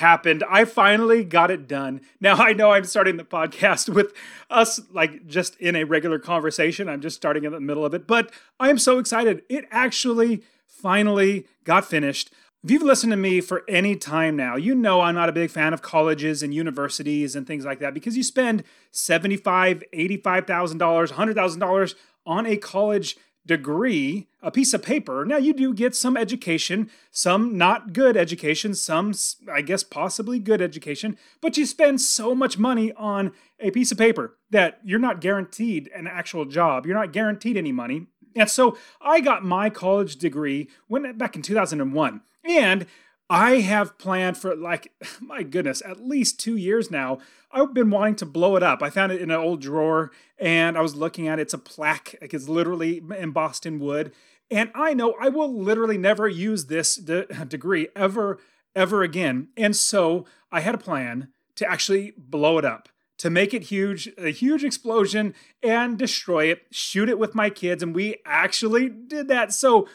happened. I finally got it done. Now, I know I'm starting the podcast with us like just in a regular conversation. I'm just starting in the middle of it, but I'm so excited. It actually finally got finished. If you've listened to me for any time now, you know I'm not a big fan of colleges and universities and things like that because you spend $75,000, $85,000, $100,000 on a college degree, a piece of paper. Now you do get some education, some not good education, some, I guess, possibly good education, but you spend so much money on a piece of paper that you're not guaranteed an actual job. You're not guaranteed any money. And so I got my college degree back in 2001, and I have planned for my goodness, at least 2 years now. I've been wanting to blow it up. I found it in an old drawer and I was looking at it. It's a plaque. Like, it's literally embossed in wood. And I know I will literally never use this degree ever again. And so I had a plan to actually blow it up, to make it huge, a huge explosion, and destroy it, shoot it with my kids. And we actually did that. So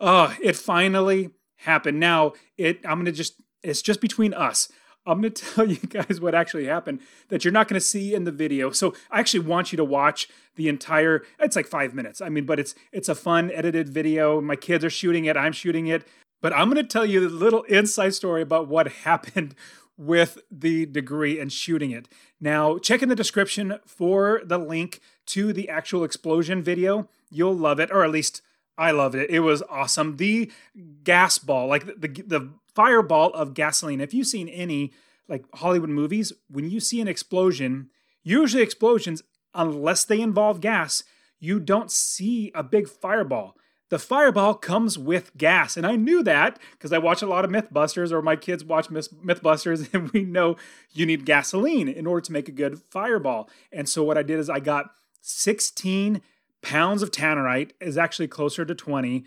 it finally happened. Now, it's just between us. I'm going to tell you guys what actually happened that you're not going to see in the video. So I actually want you to watch the entire, it's like 5 minutes. I mean, but it's a fun edited video. My kids are shooting it. I'm shooting it. But I'm going to tell you the little inside story about what happened with the degree and shooting it. Now, check in the description for the link to the actual explosion video. You'll love it, or at least I loved it. It was awesome. The gas ball, like the fireball of gasoline. If you've seen any like Hollywood movies, when you see an explosion, usually explosions, unless they involve gas, you don't see a big fireball. The fireball comes with gas. And I knew that because I watch a lot of Mythbusters, or my kids watch Mythbusters, and we know you need gasoline in order to make a good fireball. And so what I did is I got 16 pounds of Tannerite, is actually closer to 20.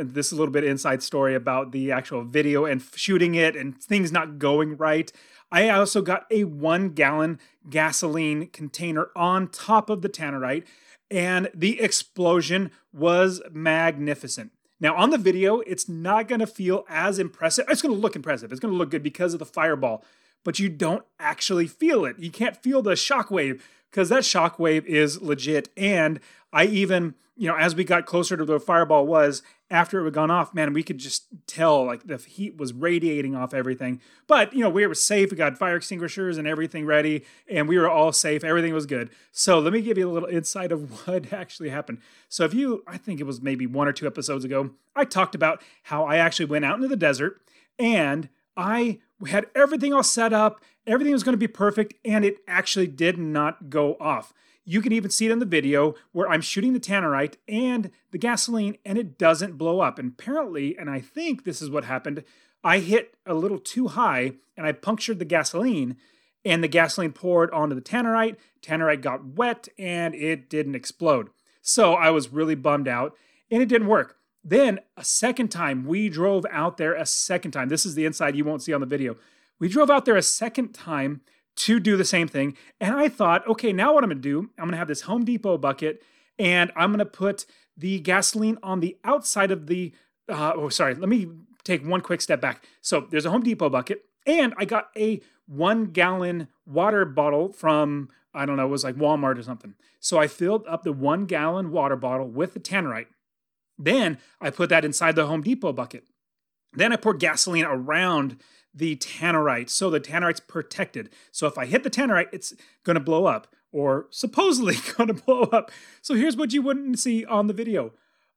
This is a little bit inside story about the actual video and shooting it and things not going right. I also got a 1 gallon gasoline container on top of the Tannerite, and the explosion was magnificent. Now, on the video, it's not going to feel as impressive. It's going to look impressive. It's going to look good because of the fireball, but you don't actually feel it. You can't feel the shockwave, because that shockwave is legit. And I even, as we got closer to where the fireball was, after it had gone off, man, we could just tell like the heat was radiating off everything. But, we were safe. We got fire extinguishers and everything ready, and we were all safe. Everything was good. So let me give you a little insight of what actually happened. So I think it was maybe 1 or 2 episodes ago, I talked about how I actually went out into the desert and I had everything all set up. Everything was going to be perfect, and it actually did not go off. You can even see it in the video where I'm shooting the Tannerite and the gasoline, and it doesn't blow up. And apparently, and I think this is what happened, I hit a little too high, and I punctured the gasoline, and the gasoline poured onto the Tannerite. Tannerite got wet, and it didn't explode. So I was really bummed out, and it didn't work. Then a second time, we drove out there a second time. This is the inside you won't see on the video. We drove out there a second time to do the same thing. And I thought, okay, now what I'm going to do, I'm going to have this Home Depot bucket, and I'm going to put the gasoline on the outside of the, let me take one quick step back. So there's a Home Depot bucket, and I got a 1 gallon water bottle from, I don't know, it was like Walmart or something. So I filled up the 1 gallon water bottle with the Tannerite. Then I put that inside the Home Depot bucket. Then I poured gasoline around the Tannerite, so the Tannerite's protected. So if I hit the Tannerite, it's going to blow up, or supposedly going to blow up. So here's what you wouldn't see on the video.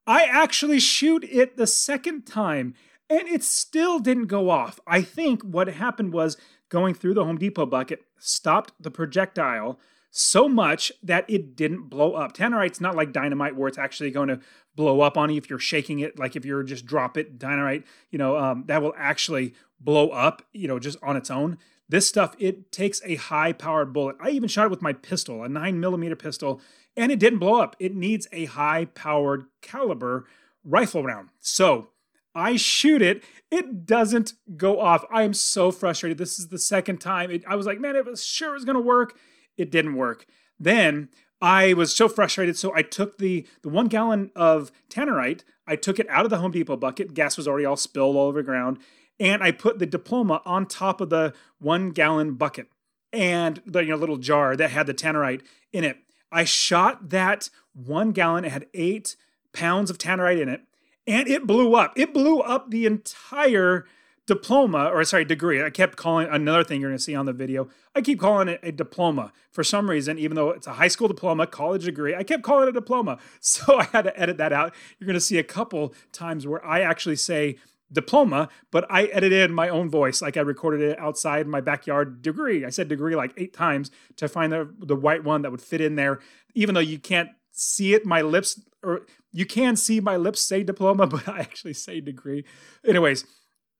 I actually shoot it the second time, and it still didn't go off. I think what happened was going through the Home Depot bucket stopped the projectile so much that it didn't blow up. Tannerite's not like dynamite where it's actually going to blow up on you if you're shaking it, like if you're just drop it, Tannerite, that will actually blow up, just on its own. This stuff, it takes a high-powered bullet. I even shot it with my pistol, a 9mm pistol, and it didn't blow up. It needs a high-powered caliber rifle round. So I shoot it. It doesn't go off. I am so frustrated. This is the second time. I was like, man, it was sure it was going to work. It didn't work. Then I was so frustrated. So I took the 1 gallon of Tannerite. I took it out of the Home Depot bucket. Gas was already all spilled all over the ground. And I put the diploma on top of the 1 gallon bucket and the little jar that had the Tannerite in it. I shot that 1 gallon. It had 8 pounds of Tannerite in it. And it blew up. It blew up the entire diploma, or sorry, degree. I kept calling another thing you're going to see on the video. I keep calling it a diploma for some reason, even though it's a high school diploma, college degree. I kept calling it a diploma. So I had to edit that out. You're going to see a couple times where I actually say diploma, but I edited in my own voice. Like I recorded it outside my backyard. Degree. I said degree like 8 times to find the right one that would fit in there, even though you can't see it. My lips, or you can see my lips say diploma, but I actually say degree. Anyways,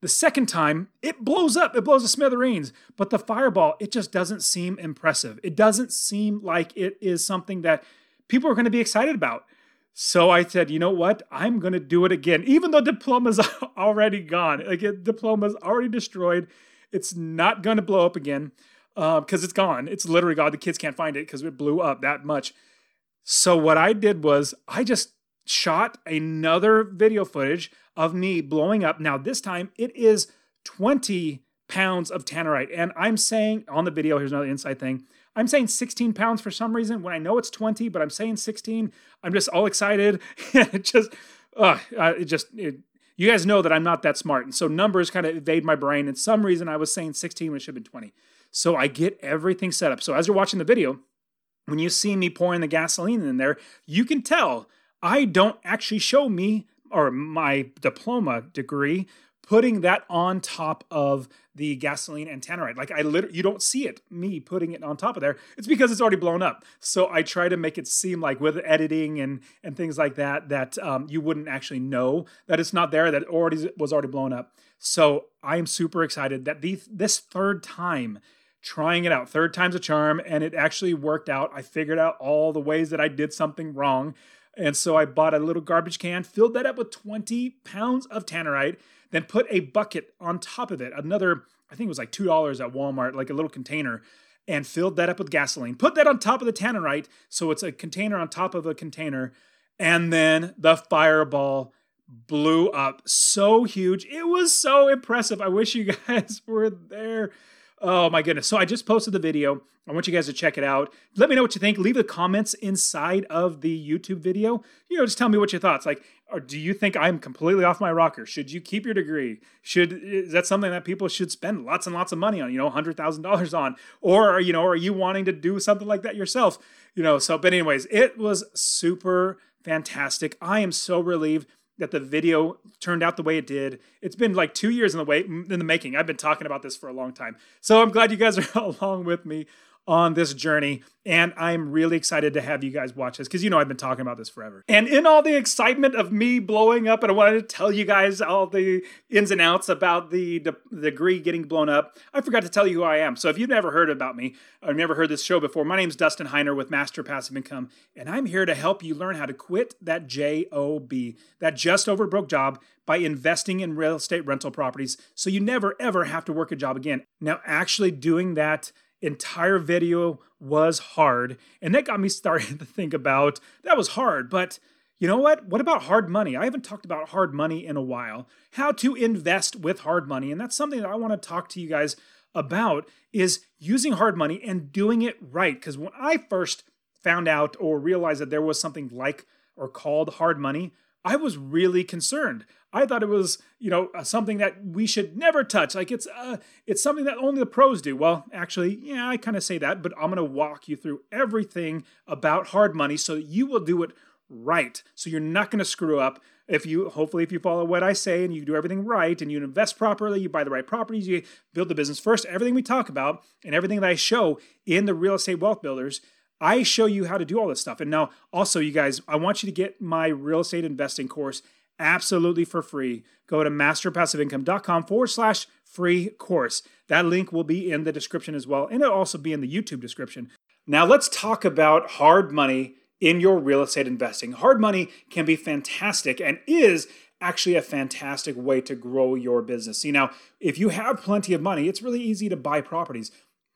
the second time it blows up, it blows to smithereens, but the fireball, it just doesn't seem impressive. It doesn't seem like it is something that people are going to be excited about. So I said, you know what? I'm going to do it again, even though diploma's already gone. Again, diploma's already destroyed. It's not going to blow up again because it's gone. It's literally gone. The kids can't find it because it blew up that much. So what I did was I just shot another video footage of me blowing up. Now this time it is 20 pounds of Tannerite. And I'm saying on the video, here's another inside thing. I'm saying 16 pounds for some reason when I know it's 20, but I'm saying 16. I'm just all excited. You guys know that I'm not that smart. And so numbers kind of evade my brain. And some reason I was saying 16 when it should have been 20. So I get everything set up. So as you're watching the video, when you see me pouring the gasoline in there, you can tell I don't actually show me or my diploma degree putting that on top of the gasoline and Tannerite. Like you don't see it, me putting it on top of there. It's because it's already blown up. So I try to make it seem like with editing and things like that, that you wouldn't actually know that it's not there, that it was already blown up. So I'm super excited that this third time, trying it out. Third time's a charm, and it actually worked out. I figured out all the ways that I did something wrong. And so I bought a little garbage can, filled that up with 20 pounds of Tannerite, then put a bucket on top of it. Another, I think it was like $2 at Walmart, like a little container, and filled that up with gasoline. Put that on top of the Tannerite, so it's a container on top of a container. And then the fireball blew up so huge. It was so impressive. I wish you guys were there. Oh my goodness. So I just posted the video. I want you guys to check it out. Let me know what you think. Leave the comments inside of the YouTube video. Just tell me what your thoughts. Like, or do you think I'm completely off my rocker? Should you keep your degree? Is that something that people should spend lots and lots of money on, $100,000 on? Or, are you wanting to do something like that yourself? But anyways, it was super fantastic. I am so relieved that the video turned out the way it did. It's been like 2 years in the making. I've been talking about this for a long time. So I'm glad you guys are along with me on this journey. And I'm really excited to have you guys watch this because I've been talking about this forever. And in all the excitement of me blowing up, and I wanted to tell you guys all the ins and outs about the degree getting blown up, I forgot to tell you who I am. So if you've never heard about me, or never heard this show before, my name's Dustin Heiner with Master Passive Income, and I'm here to help you learn how to quit that JOB, that just over broke job, by investing in real estate rental properties so you never ever have to work a job again. Now, actually doing that entire video was hard. And that got me started to think about, that was hard, but you know what? What about hard money? I haven't talked about hard money in a while. How to invest with hard money. And that's something that I want to talk to you guys about, is using hard money and doing it right. Because when I first found out or realized that there was something like or called hard money, I was really concerned. I thought it was, something that we should never touch. Like it's something that only the pros do. Well, actually, yeah, I kind of say that, but I'm going to walk you through everything about hard money so that you will do it right. So you're not going to screw up. Hopefully if you follow what I say and you do everything right and you invest properly, you buy the right properties, you build the business first, everything we talk about and everything that I show in the Real Estate Wealth Builders, I show you how to do all this stuff. And now also, you guys, I want you to get my real estate investing course absolutely for free. Go to masterpassiveincome.com/free course. That link will be in the description as well, and it'll also be in the YouTube description. Now let's talk about hard money in your real estate investing. Hard money can be fantastic and is actually a fantastic way to grow your business. See, now, if you have plenty of money, it's really easy to buy properties.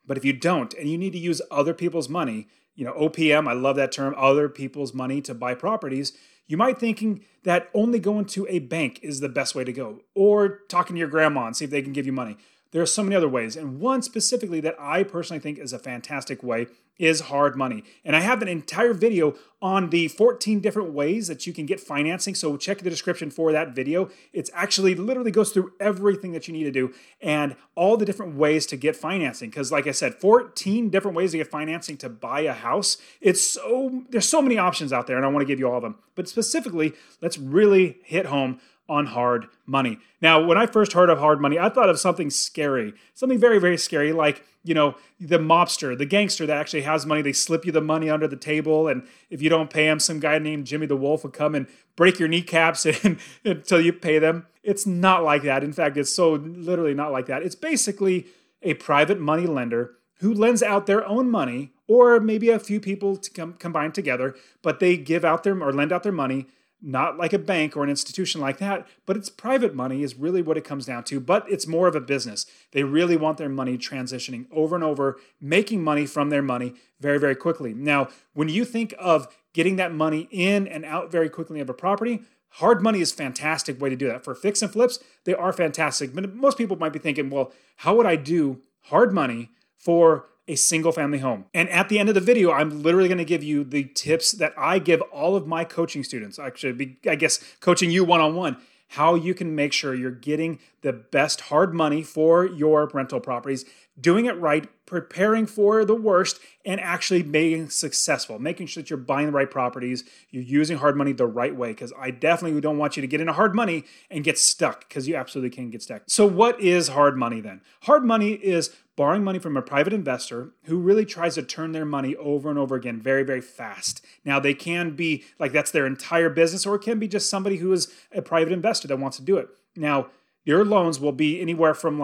But if you don't, and you need to use other people's money, you know, OPM, I love that term, other people's money to buy properties, you might thinking that only going to a bank is the best way to go, or talking to your grandma and see if they can give you money. There are so many other ways. And one specifically that I personally think is a fantastic way is hard money. And I have an entire video on the 14 different ways that you can get financing. So check the description for that video. It's actually literally goes through everything that you need to do and all the different ways to get financing. Because like I said, 14 different ways to get financing to buy a house. There's so many options out there, and I want to give you all of them. But specifically, let's really hit home on hard money. Now, when I first heard of hard money, I thought of something scary, something very, very scary, like, you know, the mobster, the gangster that actually has money. They slip you the money under the table, and if you don't pay them, some guy named Jimmy the Wolf will come and break your kneecaps until you pay them. It's not like that. In fact, it's so literally not like that. It's basically a private money lender who lends out their own money, or maybe a few people to combine together, but they give out their or lend out their money. Not like a bank or an institution like that, but it's private money is really what it comes down to, but it's more of a business. They really want their money transitioning over and over, making money from their money very, very quickly. Now, when you think of getting that money in and out very quickly of a property, hard money is a fantastic way to do that. For fix and flips, they are fantastic. But most people might be thinking, well, how would I do hard money for a single family home? And at the end of the video, I'm literally going to give you the tips that I give all of my coaching students, actually, I guess, coaching you one-on-one, how you can make sure you're getting the best hard money for your rental properties, doing it right, preparing for the worst, and actually being successful, making sure that you're buying the right properties, you're using hard money the right way, because I definitely don't want you to get into hard money and get stuck, because you absolutely can get stuck. So what is hard money then? Hard money is borrowing money from a private investor who really tries to turn their money over and over again very, very fast. Now, they can be like that's their entire business, or it can be just somebody who is a private investor that wants to do it. Now, your loans will be anywhere from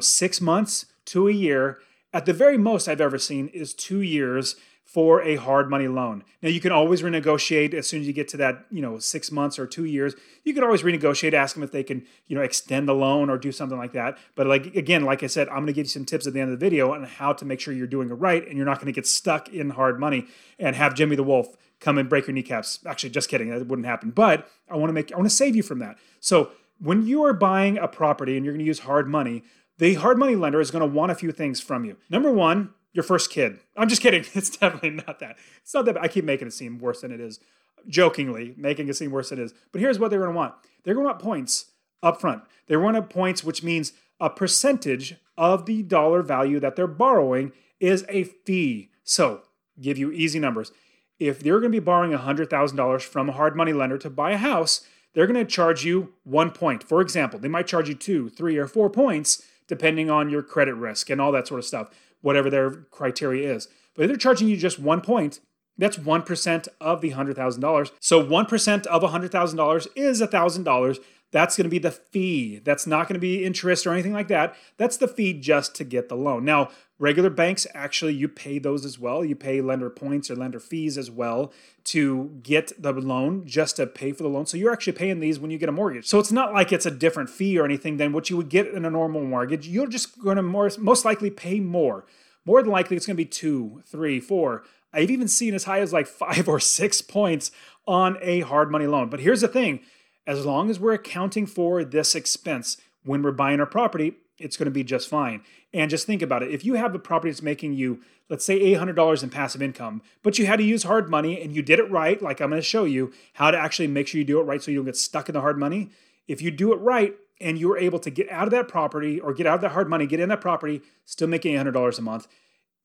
6 months to a year. At the very most I've ever seen is 2 years for a hard money loan. Now, you can always renegotiate as soon as you get to that, 6 months or 2 years. You can always renegotiate, ask them if they can, extend the loan or do something like that. But like I said, I'm going to give you some tips at the end of the video on how to make sure you're doing it right and you're not going to get stuck in hard money and have Jimmy the Wolf come and break your kneecaps. Actually, just kidding. That wouldn't happen. But I want to save you from that. So when you are buying a property and you're going to use hard money, the hard money lender is going to want a few things from you. Number one, your first kid. I'm just kidding. It's definitely not that. It's not that bad. I keep making it seem worse than it is. Jokingly, making it seem worse than it is. But here's what they're going to want. They're going to want points up front. They want to points, which means a percentage of the dollar value that they're borrowing is a fee. So, give you easy numbers. If they're going to be borrowing $100,000 from a hard money lender to buy a house, they're going to charge you 1 point. For example, they might charge you 2, 3, or 4 points depending on your credit risk and all that sort of stuff, whatever their criteria is. But if they're charging you just 1 point, that's 1% of the $100,000. So 1% of $100,000 is $1,000. That's going to be the fee. That's not going to be interest or anything like that. That's the fee just to get the loan. Now, regular banks, actually, you pay those as well. You pay lender points or lender fees as well to get the loan, just to pay for the loan. So you're actually paying these when you get a mortgage. So it's not like it's a different fee or anything than what you would get in a normal mortgage. You're just going to most likely pay more. More than likely, it's going to be 2, 3, 4. I've even seen as high as 5 or 6 points on a hard money loan. But here's the thing. As long as we're accounting for this expense when we're buying our property, it's going to be just fine. And just think about it. If you have a property that's making you, let's say $800 in passive income, but you had to use hard money and you did it right, like I'm going to show you how to actually make sure you do it right so you don't get stuck in the hard money. If you do it right and you're able to get out of that property or get out of that hard money, get in that property, still making $800 a month,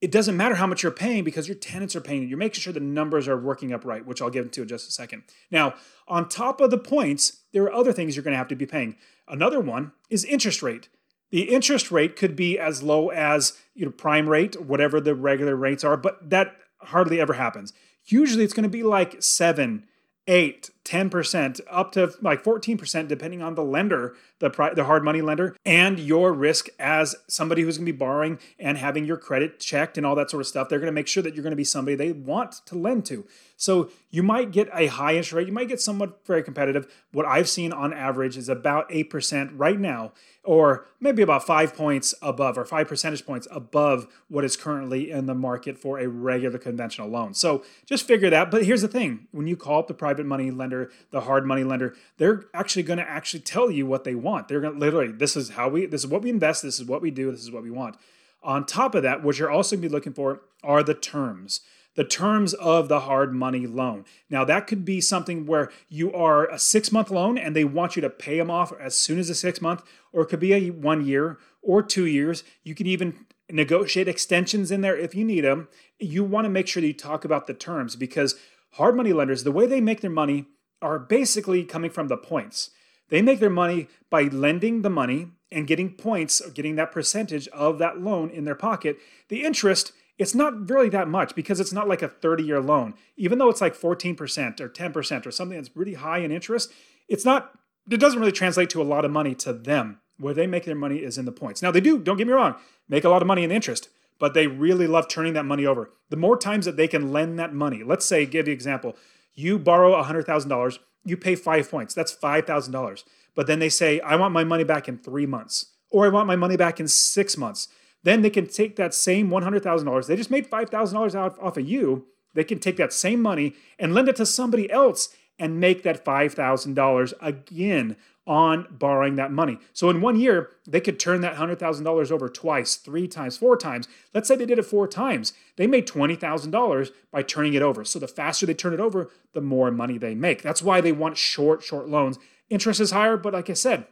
it doesn't matter how much you're paying because your tenants are paying it. You're making sure the numbers are working up right, which I'll get into in just a second. Now, on top of the points, there are other things you're going to have to be paying. Another one is interest rate. The interest rate could be as low as prime rate, whatever the regular rates are, but that hardly ever happens. Usually it's going to be 7, 8, 10%, up to like 14%, depending on the lender, the hard money lender, and your risk as somebody who's going to be borrowing and having your credit checked and all that sort of stuff. They're going to make sure that you're going to be somebody they want to lend to. So you might get a high interest rate. You might get somewhat very competitive. What I've seen on average is about 8% right now, or maybe about 5 points above or 5 percentage points above what is currently in the market for a regular conventional loan. So just figure that. But here's the thing. When you call up the private money lender, the hard money lender, they're actually going to actually tell you what they want. They're going to literally, this is what we invest. This is what we do. This is what we want. On top of that, what you're also going to be looking for are the terms. The terms of the hard money loan. Now that could be something where you are a 6-month loan and they want you to pay them off as soon as the 6 month, or it could be a 1 year or 2 years. You can even negotiate extensions in there if you need them. You want to make sure that you talk about the terms, because hard money lenders, the way they make their money are basically coming from the points. They make their money by lending the money and getting points, or getting that percentage of that loan in their pocket. The interest, it's not really that much, because it's not like a 30-year loan. Even though it's like 14% or 10% or something that's really high in interest, it doesn't really translate to a lot of money to them. Where they make their money is in the points. Now they do, don't get me wrong, make a lot of money in interest, but they really love turning that money over. The more times that they can lend that money, let's say, give you an example, you borrow $100,000, you pay 5 points, that's $5,000. But then they say, I want my money back in 3 months, or I want my money back in 6 months. Then they can take that same $100,000. They just made $5,000 off of you. They can take that same money and lend it to somebody else and make that $5,000 again on borrowing that money. So in 1 year, they could turn that $100,000 over twice, three times, four times. Let's say they did it four times. They made $20,000 by turning it over. So the faster they turn it over, the more money they make. That's why they want short loans. Interest is higher, but like I said,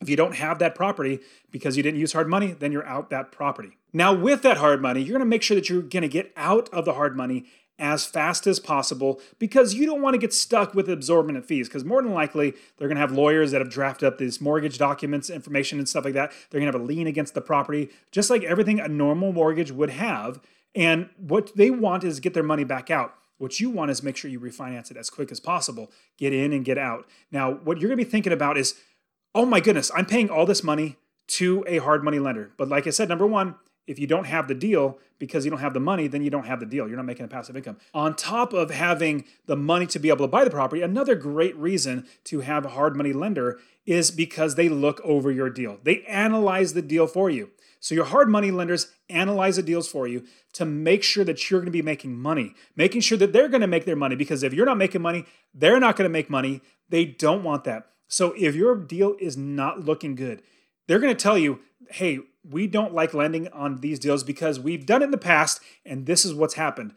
if you don't have that property because you didn't use hard money, then you're out that property. Now with that hard money, you're going to make sure that you're going to get out of the hard money as fast as possible, because you don't want to get stuck with absorbent fees, because more than likely, they're going to have lawyers that have drafted up these mortgage documents, information and stuff like that. They're going to have a lien against the property, just like everything a normal mortgage would have. And what they want is get their money back out. What you want is make sure you refinance it as quick as possible, get in and get out. Now, what you're going to be thinking about is, oh my goodness, I'm paying all this money to a hard money lender. But like I said, number one, if you don't have the deal because you don't have the money, then you don't have the deal. You're not making a passive income. On top of having the money to be able to buy the property, another great reason to have a hard money lender is because they look over your deal. They analyze the deal for you. So your hard money lenders analyze the deals for you to make sure that you're going to be making money, making sure that they're going to make their money, because if you're not making money, they're not going to make money. They don't want that. So if your deal is not looking good, they're going to tell you, hey, we don't like lending on these deals because we've done it in the past and this is what's happened.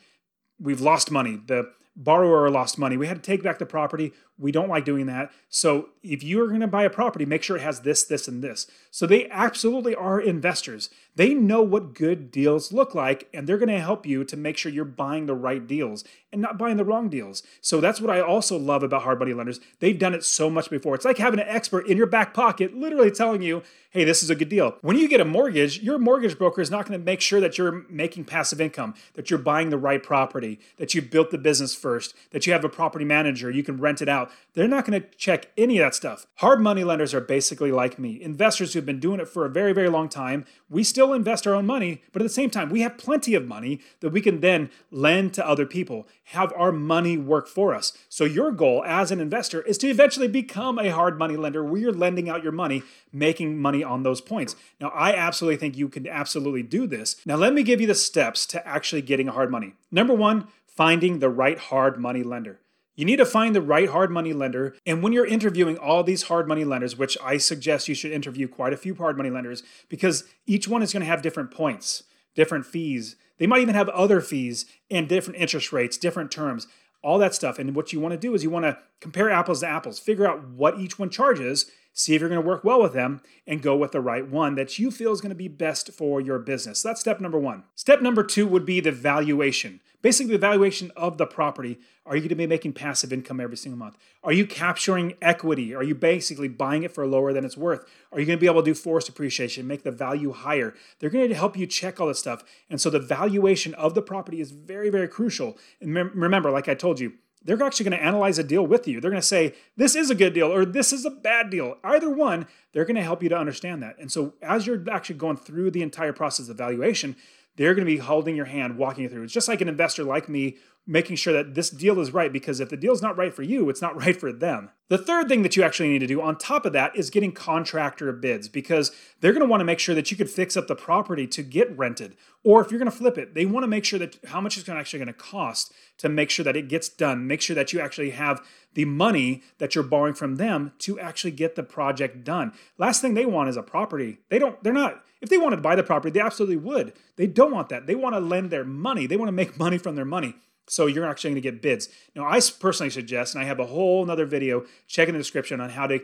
We've lost money. The borrower lost money. We had to take back the property. We don't like doing that. So if you are going to buy a property, make sure it has this, this, and this. So they absolutely are investors. They know what good deals look like, and they're going to help you to make sure you're buying the right deals and not buying the wrong deals. So that's what I also love about hard money lenders. They've done it so much before. It's like having an expert in your back pocket literally telling you, hey, this is a good deal. When you get a mortgage, your mortgage broker is not going to make sure that you're making passive income, that you're buying the right property, that you built the business first, that you have a property manager, you can rent it out. They're not going to check any of that stuff. Hard money lenders are basically like me, investors who've been doing it for a very, very long time. We still invest our own money, but at the same time, we have plenty of money that we can then lend to other people, have our money work for us. So your goal as an investor is to eventually become a hard money lender where you're lending out your money, making money on those points. Now, I absolutely think you can absolutely do this. Now, let me give you the steps to actually getting a hard money. Number one, finding the right hard money lender. You need to find the right hard money lender. And when you're interviewing all these hard money lenders, which I suggest you should interview quite a few hard money lenders, because each one is going to have different points, different fees. They might even have other fees and different interest rates, different terms, all that stuff. And what you want to do is you want to compare apples to apples, figure out what each one charges, see if you're going to work well with them, and go with the right one that you feel is going to be best for your business. So that's step number one. Step number two would be the valuation. Basically, the valuation of the property. Are you going to be making passive income every single month? Are you capturing equity? Are you basically buying it for lower than it's worth? Are you going to be able to do forced appreciation, make the value higher? They're going to help you check all this stuff. And so the valuation of the property is very, very crucial. And remember, like I told you, They're actually going to analyze a deal with you. They're going to say, this is a good deal or this is a bad deal. Either one, they're going to help you to understand that. And so as you're actually going through the entire process of valuation, they're going to be holding your hand, walking you through. It's just like an investor like me, making sure that this deal is right, because if the deal's not right for you, it's not right for them. The third thing that you actually need to do on top of that is getting contractor bids, because they're going to want to make sure that you could fix up the property to get rented. Or if you're going to flip it, they want to make sure that how much it's actually going to cost to make sure that it gets done, make sure that you actually have the money that you're borrowing from them to actually get the project done. Last thing they want is a property. If they wanted to buy the property, they absolutely would. They don't want that. They want to lend their money. They want to make money from their money. So you're actually going to get bids. Now, I personally suggest, and I have a whole nother video, check in the description on how to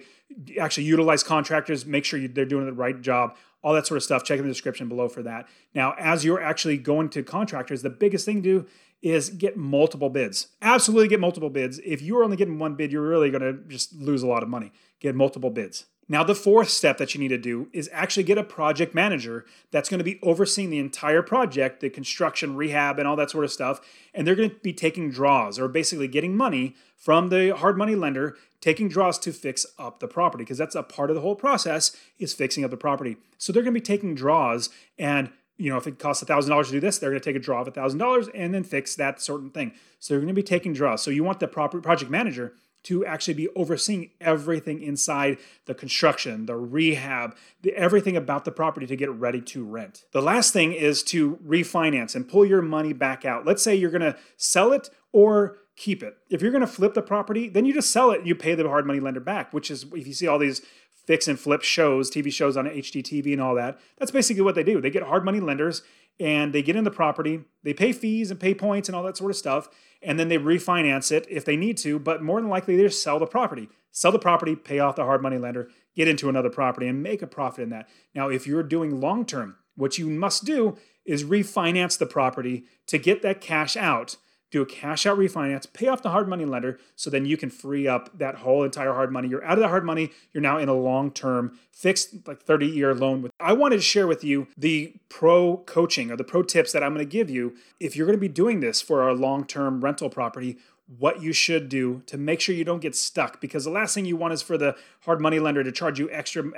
actually utilize contractors, make sure they're doing the right job, all that sort of stuff. Check in the description below for that. Now, as you're actually going to contractors, the biggest thing to do is get multiple bids. Absolutely get multiple bids. If you're only getting one bid, you're really going to just lose a lot of money. Get multiple bids. Now, the fourth step that you need to do is actually get a project manager that's going to be overseeing the entire project, the construction, rehab, and all that sort of stuff. And they're going to be taking draws, or basically getting money from the hard money lender, taking draws to fix up the property, because that's a part of the whole process, is fixing up the property. So they're going to be taking draws, and if it costs $1,000 to do this, they're going to take a draw of $1,000 and then fix that certain thing. So they're going to be taking draws. So you want the proper project manager to actually be overseeing everything inside the construction, the rehab, everything about the property to get ready to rent. The last thing is to refinance and pull your money back out. Let's say you're gonna sell it or keep it. If you're gonna flip the property, then you just sell it and you pay the hard money lender back, which is, if you see all these fix and flip shows, TV shows on HGTV and all that, that's basically what they do. They get hard money lenders and they get in the property, they pay fees and pay points and all that sort of stuff, and then they refinance it if they need to, but more than likely they just sell the property. Sell the property, pay off the hard money lender, get into another property and make a profit in that. Now, if you're doing long-term, what you must do is refinance the property to get that cash out. Do a cash out refinance, pay off the hard money lender, so then you can free up that whole entire hard money. You're out of the hard money. You're now in a long-term fixed, like 30-year loan. I wanted to share with you the pro coaching, or the pro tips that I'm going to give you if you're going to be doing this for a long-term rental property, what you should do to make sure you don't get stuck, because the last thing you want is for the hard money lender to charge you extra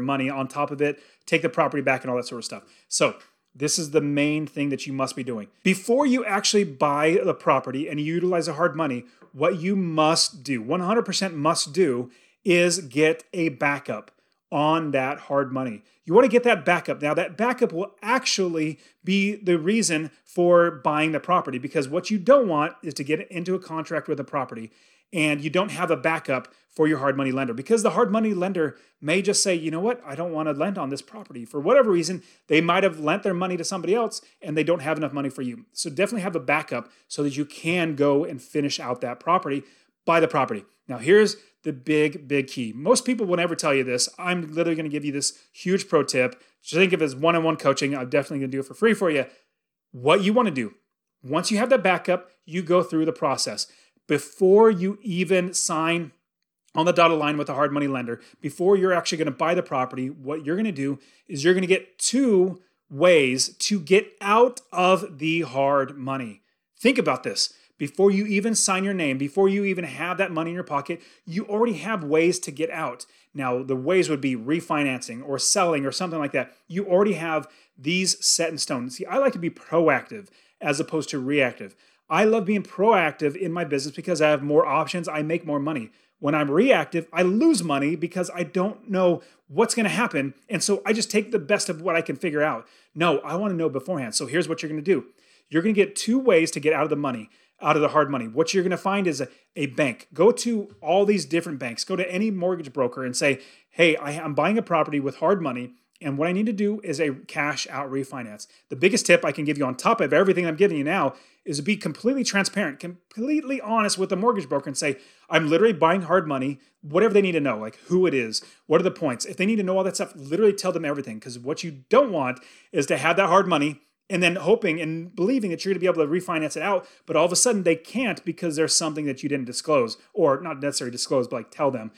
money on top of it, take the property back and all that sort of stuff. So this is the main thing that you must be doing. Before you actually buy the property and utilize the hard money, what you must do, 100% must do, is get a backup on that hard money. You want to get that backup. Now, that backup will actually be the reason for buying the property, because what you don't want is to get into a contract with a property and you don't have a backup for your hard money lender, because the hard money lender may just say, you know what, I don't want to lend on this property. For whatever reason, they might have lent their money to somebody else and they don't have enough money for you. So definitely have a backup so that you can go and finish out that property, buy the property. Now here's the big, big key. Most people will never tell you this. I'm literally going to give you this huge pro tip. Just think of it as one-on-one coaching. I'm definitely going to do it for free for you. What you want to do, once you have that backup, you go through the process. Before you even sign on the dotted line with a hard money lender, before you're actually going to buy the property, what you're going to do is you're going to get two ways to get out of the hard money. Think about this. Before you even sign your name, before you even have that money in your pocket, you already have ways to get out. Now, the ways would be refinancing or selling or something like that. You already have these set in stone. See, I like to be proactive as opposed to reactive. I love being proactive in my business because I have more options. I make more money. When I'm reactive, I lose money because I don't know what's going to happen. And so I just take the best of what I can figure out. No, I want to know beforehand. So here's what you're going to do. You're going to get two ways to get out of the money, out of the hard money. What you're going to find is a bank. Go to all these different banks. Go to any mortgage broker and say, hey, I'm buying a property with hard money, and what I need to do is a cash out refinance. The biggest tip I can give you on top of everything I'm giving you now is to be completely transparent, completely honest with the mortgage broker and say, I'm literally buying hard money, whatever they need to know, like who it is, what are the points. If they need to know all that stuff, literally tell them everything, because what you don't want is to have that hard money and then hoping and believing that you're going to be able to refinance it out, but all of a sudden they can't because there's something that you didn't disclose, or not necessarily disclose, but like tell them.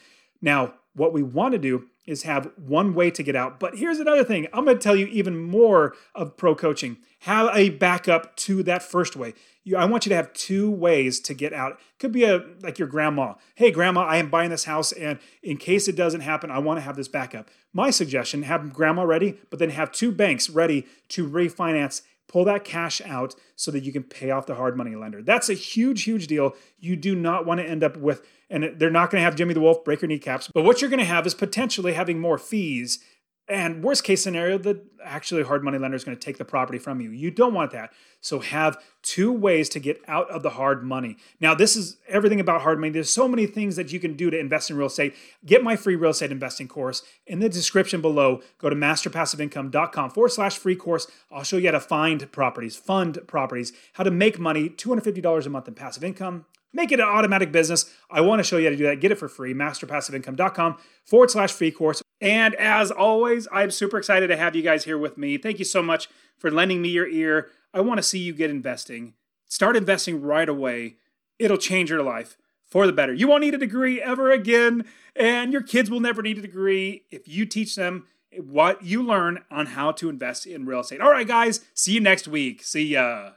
Now, what we want to do is have one way to get out. But here's another thing. I'm going to tell you even more of pro coaching. Have a backup to that first way. I want you to have two ways to get out. It could be like your grandma. Hey, grandma, I am buying this house, and in case it doesn't happen, I want to have this backup. My suggestion, have grandma ready, but then have two banks ready to refinance. Pull that cash out so that you can pay off the hard money lender. That's a huge, huge deal. You do not want to end up with, and they're not going to have Jimmy the Wolf break your kneecaps, but what you're going to have is potentially having more fees. And worst case scenario, the actually hard money lender is going to take the property from you. You don't want that. So have two ways to get out of the hard money. Now, this is everything about hard money. There's so many things that you can do to invest in real estate. Get my free real estate investing course in the description below. Go to masterpassiveincome.com/free course. I'll show you how to find properties, fund properties, how to make money, $250 a month in passive income. Make it an automatic business. I want to show you how to do that. Get it for free. masterpassiveincome.com/free course. And as always, I'm super excited to have you guys here with me. Thank you so much for lending me your ear. I want to see you get investing. Start investing right away. It'll change your life for the better. You won't need a degree ever again, and your kids will never need a degree if you teach them what you learn on how to invest in real estate. All right, guys. See you next week. See ya.